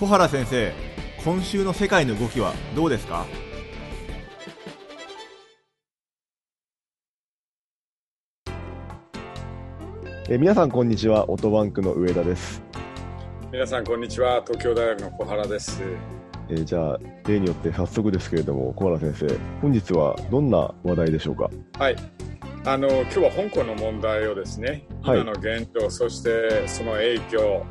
小原先生、今週の世界の動きはどうですか？皆さんこんにちは、オトバンクの上田です。皆さんこんにちは、東京大学の小原です。じゃあ例によって早速ですけれども、小原先生、本日はどんな話題でしょうか？はい、今日は香港の問題をですね、今の現状、はい、そしてその影響、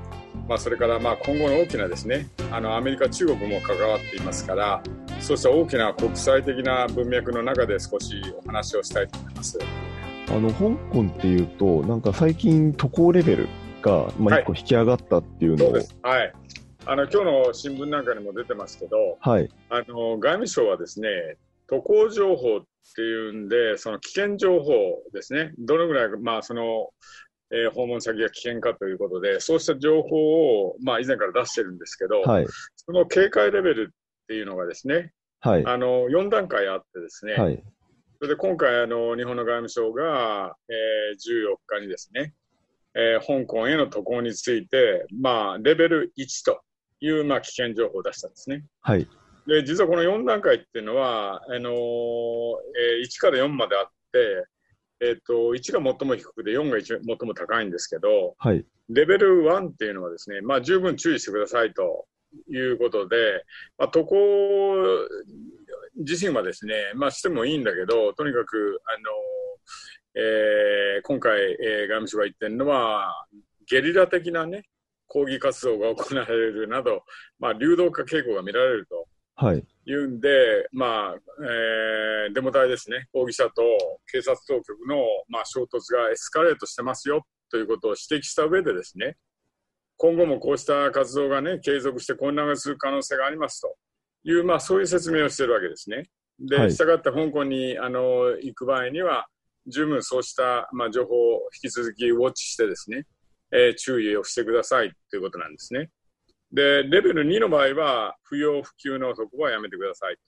それから今後の大きなですね、アメリカ、中国も関わっていますから、そうした大きな国際的な文脈の中で少しお話をしたいと思います。香港っていうと、なんか最近渡航レベルが1個引き上がったっていうのを、はい、そうです、はい、今日の新聞なんかにも出てますけど、はい、外務省はですね、渡航情報っていうんで、その危険情報ですね、どのぐらい、訪問先が危険かということで、そうした情報を、以前から出してるんですけど、はい、その警戒レベルっていうのがですね、はい、4段階あってですね、はい、それで今回日本の外務省が、14日にですね、香港への渡航について、レベル1という、危険情報を出したんですね。はい、で実はこの4段階っていうのは、1から4まであって、1が最も低くて4が最も高いんですけど、はい、レベル1っていうのはですね、十分注意してくださいということで、渡航自身はですね、してもいいんだけど、とにかく今回、外務省が言っているのはゲリラ的な、ね、抗議活動が行われるなど、流動化傾向が見られるというんで、デモ隊ですね、抗議者と警察当局の、衝突がエスカレートしてますよということを指摘した上でですね、今後もこうした活動が、ね、継続して混乱がする可能性がありますという、そういう説明をしているわけですね。で、したがって香港に行く場合には十分そうした、情報を引き続きウォッチしてですね、注意をしてくださいということなんですね。で、レベル2の場合は不要不急の渡航はやめてくださいと。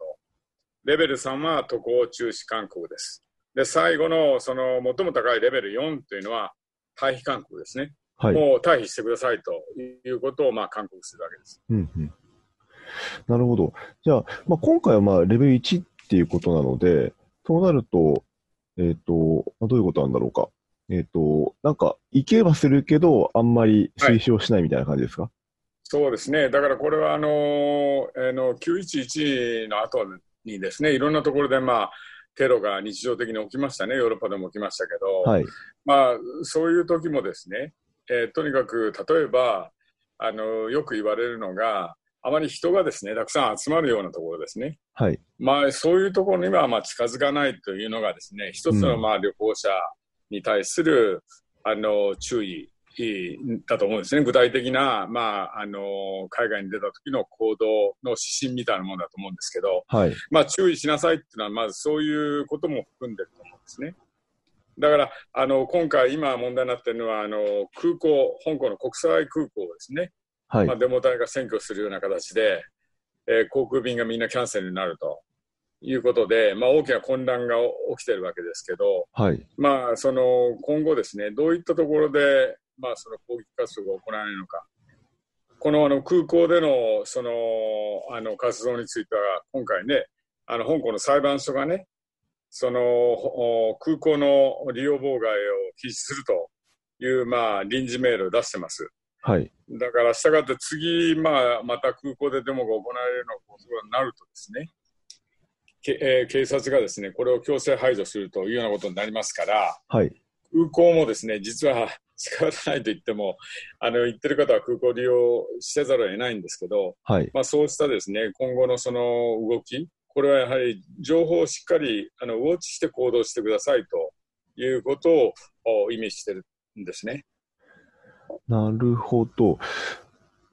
レベル3は渡航中止勧告です。で、最後のその最も高いレベル4というのは退避勧告ですね。はい、もう退避してくださいということを勧告するわけです。うんうん、なるほど。じゃあ、今回はレベル1っていうことなので、そうなるとどういうことなんだろうか。なんか行けばするけどあんまり推奨しないみたいな感じですか？はい、そうですね。だからこれは911の後にですね、いろんなところでテロが日常的に起きましたね。ヨーロッパでも起きましたけど、はい、そういう時もですね、とにかく例えばよく言われるのが、あまり人がですね、たくさん集まるようなところですね。はい。そういうところには近づかないというのがですね、一つの旅行者に対する、注意だと思うんですね。具体的な、海外に出た時の行動の指針みたいなものだと思うんですけど、はい。注意しなさいっていうのは、まずそういうことも含んでると思うんですね。だから、今回今問題になっているのは、空港、香港の国際空港ですね。はい、デモ隊が占拠するような形で、航空便がみんなキャンセルになるということで、大きな混乱が起きているわけですけど、はい、その今後ですね、どういったところで、その攻撃活動が行われるのか、この、空港での、その、活動については今回ね、香港の裁判所がね、その空港の利用妨害を禁止するという、臨時命令を出してます。はい、だからしたがって次、また空港でデモが行われるのがなるとですね、警察がですね、これを強制排除するというようなことになりますから、はい、空港もですね、実は仕方ないと言っても、言ってる方は空港を利用せざるを得ないんですけど、はい、そうしたですね、今後のその動き、これはやはり情報をしっかりウォッチして行動してくださいということを意味してるんですね。なるほど。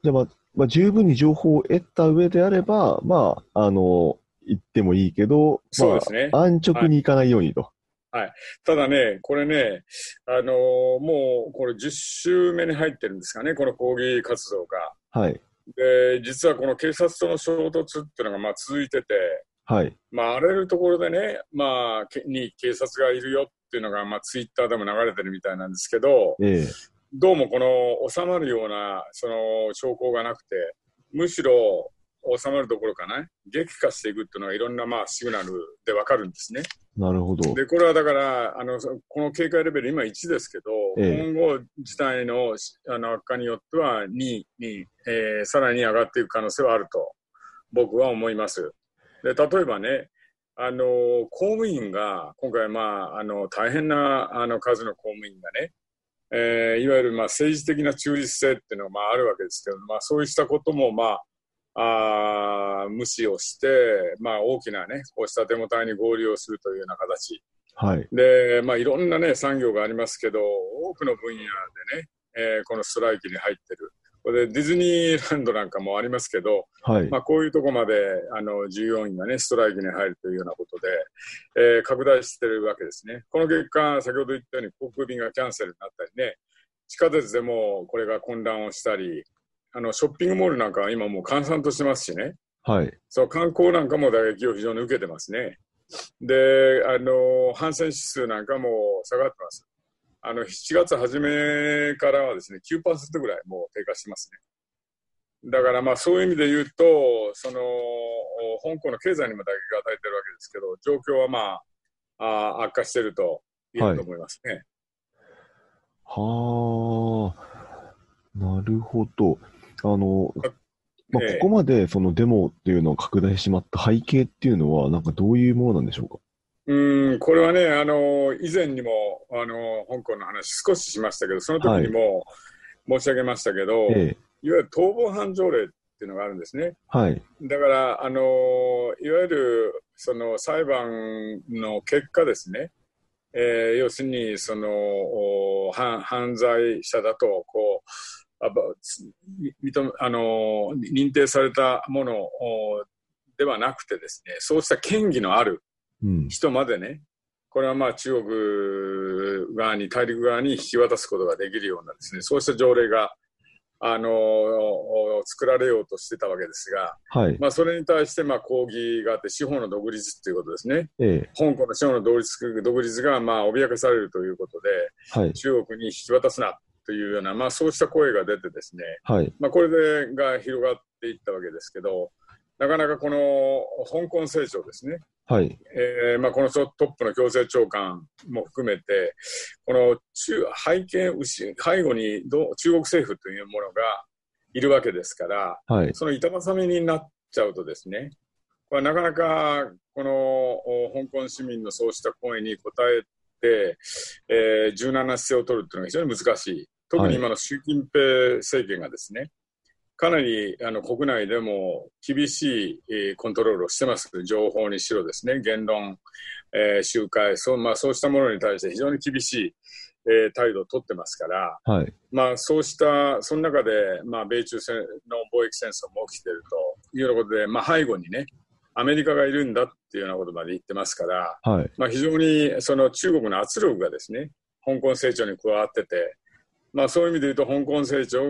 じゃあ、十分に情報を得た上であれば、行ってもいいけど、そうですね、安直に行かないようにと。はいはい、ただね、これね、もうこれ10週目に入ってるんですかね、この抗議活動が。はい、で実はこの警察との衝突っていうのが続いてて、はい、あらゆるところでね、に警察がいるよっていうのが、ツイッターでも流れてるみたいなんですけど、どうもこの収まるようなその兆候がなくて、むしろ収まるどころかね、激化していくっていうのがいろんなシグナルで分かるんですね。なるほど。で、これはだからこの警戒レベル今1ですけど、今後事態の悪化によっては2に、さらに上がっていく可能性はあると僕は思います。で、例えばね、公務員が今回、大変な数の公務員がね、いわゆる政治的な中立性っていうのがあるわけですけど、そうしたことも無視をして、大きなねこうしたデモ隊に合流をするというような形、はい、で、いろんなね産業がありますけど、多くの分野でね、このストライキに入ってる。これでディズニーランドなんかもありますけど、はい、こういうとこまで従業員がねストライキに入るというようなことで、拡大してるわけですね。この結果、先ほど言ったように航空便がキャンセルになったりね、地下鉄でもこれが混乱をしたり、ショッピングモールなんかは今もう閑散としてますしね、はい、そう観光なんかも打撃を非常に受けてますね。で、反戦指数なんかも下がってます。7月初めからはですね 9% ぐらいもう低下してますね。だからそういう意味で言うと、その香港の経済にも打撃が与えてるわけですけど、状況は悪化していると言えると思いますね。はあ、なるほど。ここまでそのデモっていうのを拡大してしまった背景っていうのはなんかどういうものなんでしょうか。これはね、以前にも香港の話少ししましたけど、その時にも申し上げましたけど、はい、いわゆる逃亡犯条例っていうのがあるんですね、はい、だからいわゆるその裁判の結果ですね、要するにその犯罪者だとこう認定されたものではなくてですね、そうした嫌疑のある人までね、これは中国側に、大陸側に引き渡すことができるようなですね、そうした条例が作られようとしてたわけですが、はい、それに対して抗議があって、司法の独立ということですね、香港の司法の独立が脅かされるということで、はい、中国に引き渡すなというような、そうした声が出てですね、はい、これでが広がっていったわけですけど、なかなかこの香港政調ですね、はい、このトップの行政長官も含めて、この背後に中国政府というものがいるわけですから、はい、その板挟みになっちゃうとですね、これなかなかこの香港市民のそうした声に応えて、柔軟な姿勢を取るというのが非常に難しい。特に今の習近平政権がですね、かなり国内でも厳しいコントロールをしてます。情報にしろですね、言論、集会、そうしたものに対して非常に厳しい、態度を取ってますから、はい、そうしたその中で、米中の貿易戦争も起きているというようなことで、背後にねアメリカがいるんだっていうようなことまで言ってますから、はい、非常にその中国の圧力がですね香港成長に加わってて、そういう意味でいうと香港政調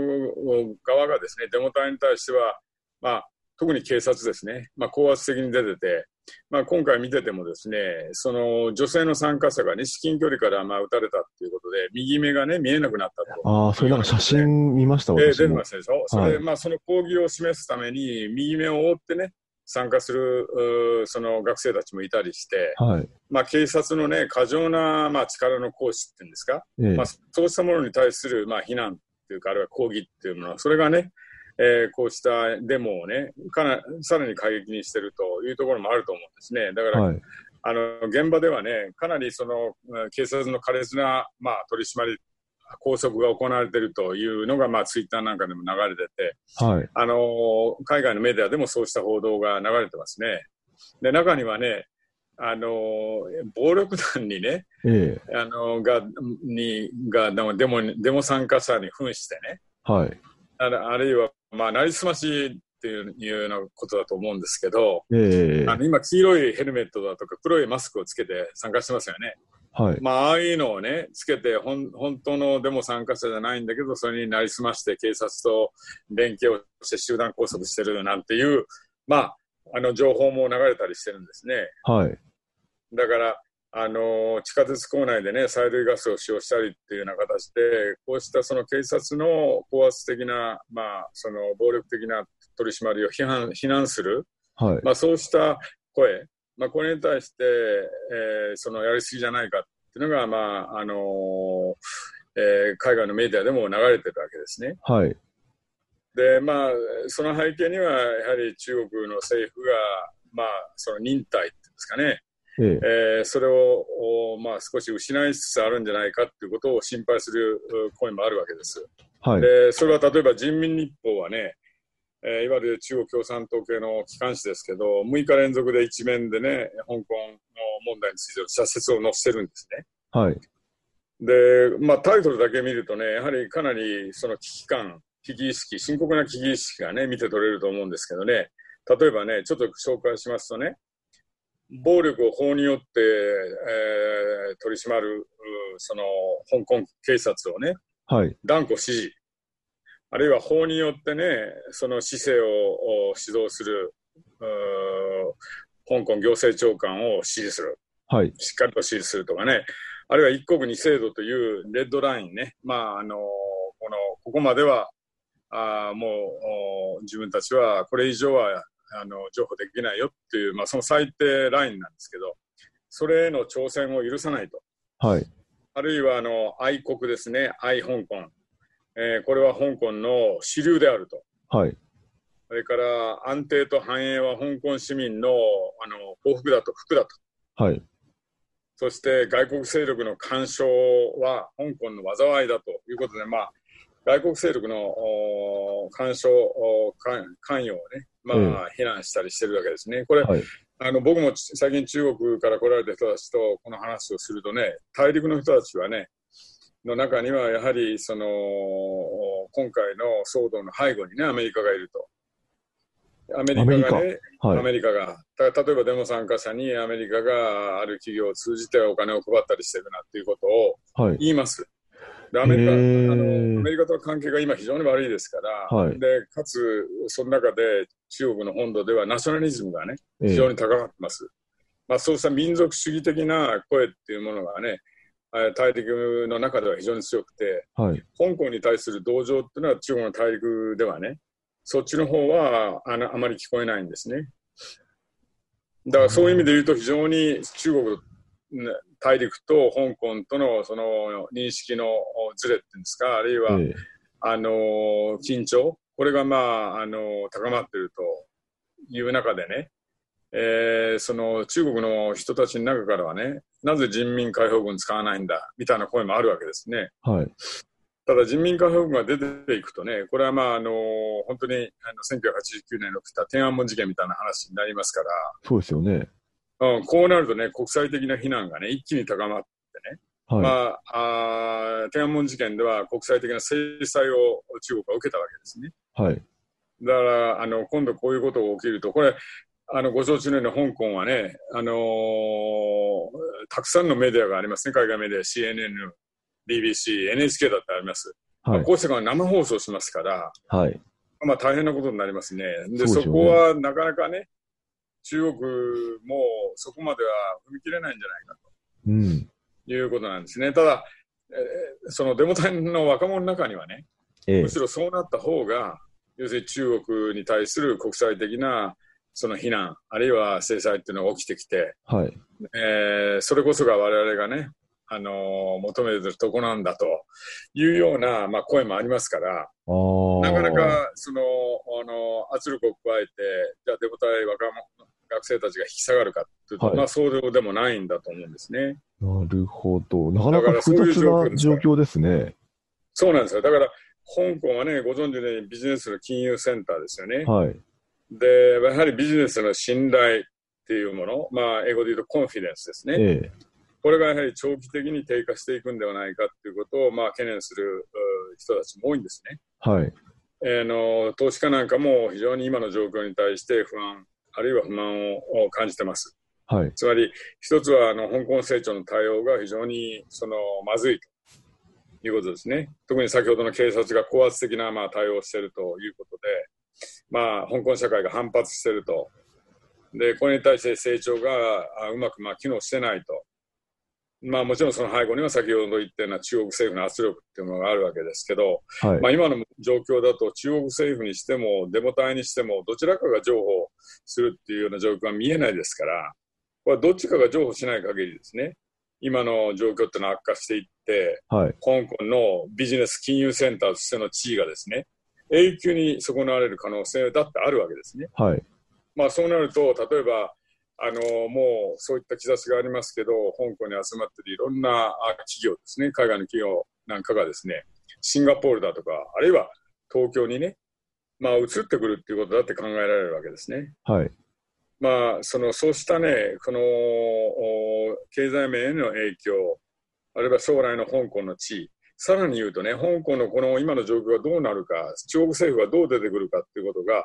側がですねデモ隊に対しては、特に警察ですね、高圧的に出てて、今回見ててもですね、その女性の参加者がね至近距離から撃たれたということで右目がね見えなくなったと。ああ、それなんか写真見ましたわ、出てますでしょ、はい、それでその抗議を示すために右目を覆ってね参加するその学生たちもいたりして、はい、警察の、ね、過剰な、力の行使っていうんですか、そうしたものに対する、非難というか、あるいは抗議っていうもの、それがね、こうしたデモをねさらに過激にしているというところもあると思うんですね。だから、はい、現場ではねかなりその警察の苛烈な、取り締まり拘束が行われているというのが、ツイッターなんかでも流れてて、はい、海外のメディアでもそうした報道が流れてますね。で、中にはね、暴力団にね、デモ参加者に扮してね、はい、あるいは、なりすましっていうようなことだと思うんですけど、今黄色いヘルメットだとか黒いマスクをつけて参加してますよね。はい、ああいうのをねつけて本当のデモ参加者じゃないんだけど、それになりすまして警察と連携をして集団拘束してるなんていう、情報も流れたりしてるんですね。はい、だから地下鉄構内でね、催涙ガスを使用したりっていうような形で、こうしたその警察の高圧的な、その暴力的な取り締まりを非難する、はい、そうした声、これに対して、そのやりすぎじゃないかっていうのが、海外のメディアでも流れてるわけですね。はい。で、その背景には、やはり中国の政府が、その忍耐っていうんですかね、それを、少し失いつつあるんじゃないかということを心配する声もあるわけです。はい、でそれは例えば人民日報はね、いわゆる中国共産党系の機関紙ですけど、6日連続で一面でね、香港の問題についての社説を載せるんですね。はい、で、タイトルだけ見るとね、やはりかなりその危機感、危機意識、深刻な危機意識がね、見て取れると思うんですけどね、例えばね、ちょっと紹介しますとね、暴力を法によって、取り締まるその香港警察をね、はい、断固支持、あるいは法によってね、その市政を指導する香港行政長官を支持する、はい、しっかりと支持するとかね、あるいは一国二制度というレッドラインね、ここまではもう自分たちはこれ以上は譲歩できないよっていう、その最低ラインなんですけど、それへの挑戦を許さないと、はい、あるいは愛国ですね、愛香港、これは香港の主流であると、はい、それから安定と繁栄は香港市民の、幸福だと、福だと、はい、そして外国勢力の干渉は香港の災いだということで、外国勢力の関与をね、非難したりしてるわけですね。これ、はい、僕も最近中国から来られた人たちとこの話をするとね、大陸の人たちはね、の中にはやはりその今回の騒動の背後にね、アメリカがいると。アメリカが、だから例えばデモ参加者にアメリカがある企業を通じてお金を配ったりしてるなっていうことを言います。はい、アメリカとの関係が今非常に悪いですから、はい、でかつその中で中国の本土ではナショナリズムがね、非常に高まってます、そうした民族主義的な声っていうものがね、大陸の中では非常に強くて、はい、香港に対する同情っていうのは中国の大陸ではね、そっちの方はあまり聞こえないんですね。だからそういう意味で言うと、非常に中国大陸と香港とのその認識のずれっていうんですか、あるいは、緊張、これが高まっているという中でね、その中国の人たちの中からはね、なぜ人民解放軍使わないんだみたいな声もあるわけですね。はい、ただ人民解放軍が出ていくとね、これは本当に1989年に起きた天安門事件みたいな話になりますから。そうですよね。こうなるとね、国際的な非難がね、一気に高まってね、はい、天安門事件では国際的な制裁を中国は受けたわけですね。はい、だから今度こういうことが起きると、これご承知のように香港はね、たくさんのメディアがありますね、海外メディア、CNN、BBC、NHK だってあります。はい、こうしたのは生放送しますから、はい、大変なことになりますね。で、そうでしょうね。そこはなかなかね、中国もそこまでは踏み切れないんじゃないかと、いうことなんですね。ただ、そのデモ隊の若者の中にはね、むしろそうなった方が、要するに中国に対する国際的なその非難、あるいは制裁っていうのが起きてきて、はい、それこそが我々がね、求めてるとこなんだというような、声もありますから、なかなかその圧力を加えて、じゃあデモ隊若者学生たちが引き下がるかというと、そうでもないんだと思うんですね。なるほど、なかなか複雑な状況ですね。そうなんですよ。だから香港はね、ご存知のようにビジネスの金融センターですよね。はい、で、やはりビジネスの信頼っていうもの、英語で言うとコンフィデンスですね。これがやはり長期的に低下していくんではないかということを、懸念する人たちも多いんですね。はい、投資家なんかも非常に今の状況に対して不安、あるいは不満を感じてます。はい、つまり一つは香港成長の対応が非常にまずいということですね。特に先ほどの警察が高圧的な対応をしているということで、香港社会が反発していると。で、これに対して成長がうまく機能してないと。まあ、もちろんその背後には先ほど言ったような中国政府の圧力というものがあるわけですけど、はい、まあ、今の状況だと中国政府にしてもデモ隊にしてもどちらかが譲歩するっていうような状況が見えないですから、これはどっちかが譲歩しない限りですね、今の状況ってのは悪化していって、はい、香港のビジネス金融センターとしての地位がですね永久に損なわれる可能性だってあるわけですね、はい。まあ、そうなると例えばもうそういった兆しがありますけど、香港に集まっているいろんな企業ですね、海外の企業なんかがですね、シンガポールだとかあるいは東京にね、まあ、移ってくるっていうことだって考えられるわけですね、はい。まあ、そうしたね、この経済面への影響、あるいは将来の香港の地位、さらに言うとね、香港のこの今の状況がどうなるか、中国政府がどう出てくるかっていうことが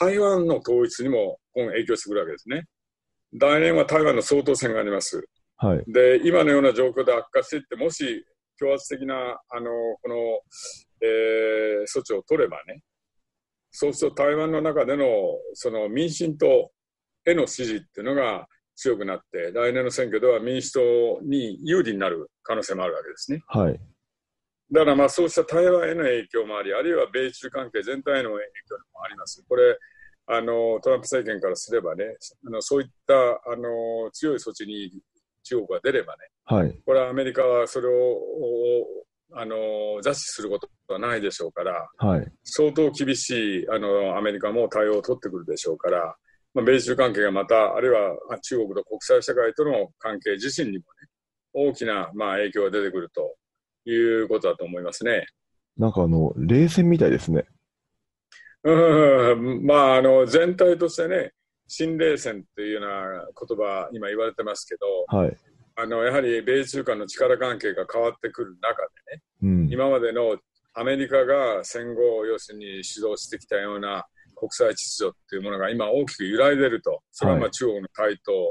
台湾の統一にも今後影響してくるわけですね。来年は台湾の総統選があります、はい。で、今のような状況で悪化していって、もし強圧的なこの、措置を取ればね、そうすると台湾の中でのその民進党への支持っていうのが強くなって、来年の選挙では民主党に有利になる可能性もあるわけですね、はい。だからまあそうした台湾への影響もあり、あるいは米中関係全体への影響もあります。これトランプ政権からすればね、そういった強い措置に中国が出ればね、はい、これはアメリカはそれを座視することはないでしょうから、はい、相当厳しいアメリカも対応を取ってくるでしょうから、まあ、米中関係がまた、あるいは中国と国際社会との関係自身にもね、大きなまあ影響が出てくるということだと思いますね。なんか冷戦みたいですね。まあ、全体としてね、新冷戦というような言葉今言われてますけど、はい、やはり米中間の力関係が変わってくる中でね、うん、今までのアメリカが戦後要するに主導してきたような国際秩序というものが今大きく揺らいでると、それはまあ中国の台頭、はい、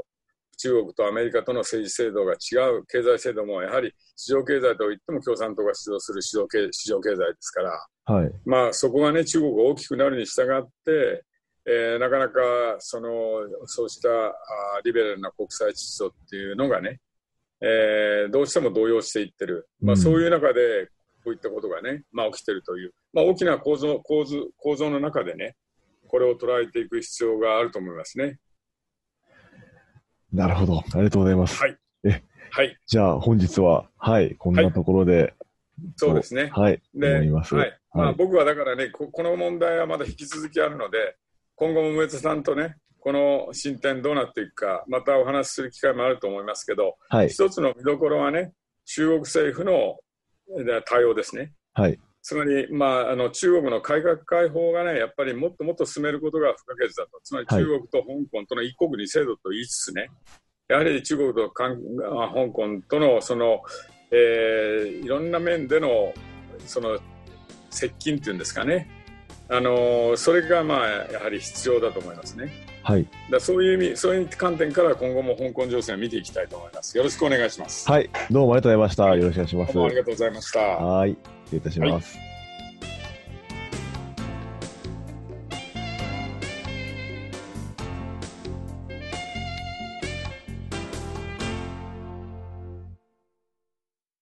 中国とアメリカとの政治制度が違う、経済制度もやはり市場経済といっても共産党が主導する市場経済ですから、はい、まあ、そこがね、中国が大きくなるに従って、なかなかそうしたリベラルな国際秩序っていうのがね、どうしても動揺していってる、まあ、そういう中でこういったことがね、まあ、起きてるという、まあ、大きな構造の中でね、これを捉えていく必要があると思いますね。なるほど、ありがとうございます、はい。はい、じゃあ本日は、はい、こんなところで、はい、そうですね、はい、で思います、はい。まあ、僕はだからね、この問題はまだ引き続きあるので、今後も梅津さんとね、この進展どうなっていくか、またお話しする機会もあると思いますけど、はい、一つの見どころはね、中国政府の対応ですね、はい。つまり、まあ、中国の改革開放がね、やっぱりもっともっと進めることが不可欠だと、つまり中国と香港との一国二制度と言いつつね、やはり中国と香港とのいろんな面での接近っていうんですかね、それがまあやはり必要だと思いますね、はい。だそういう観点から今後も香港情勢を見ていきたいと思います。よろしくお願いします。はい、どうもありがとうございました。よろしくお願いします。どうもありがとうございました。はい、失礼いたします、はい。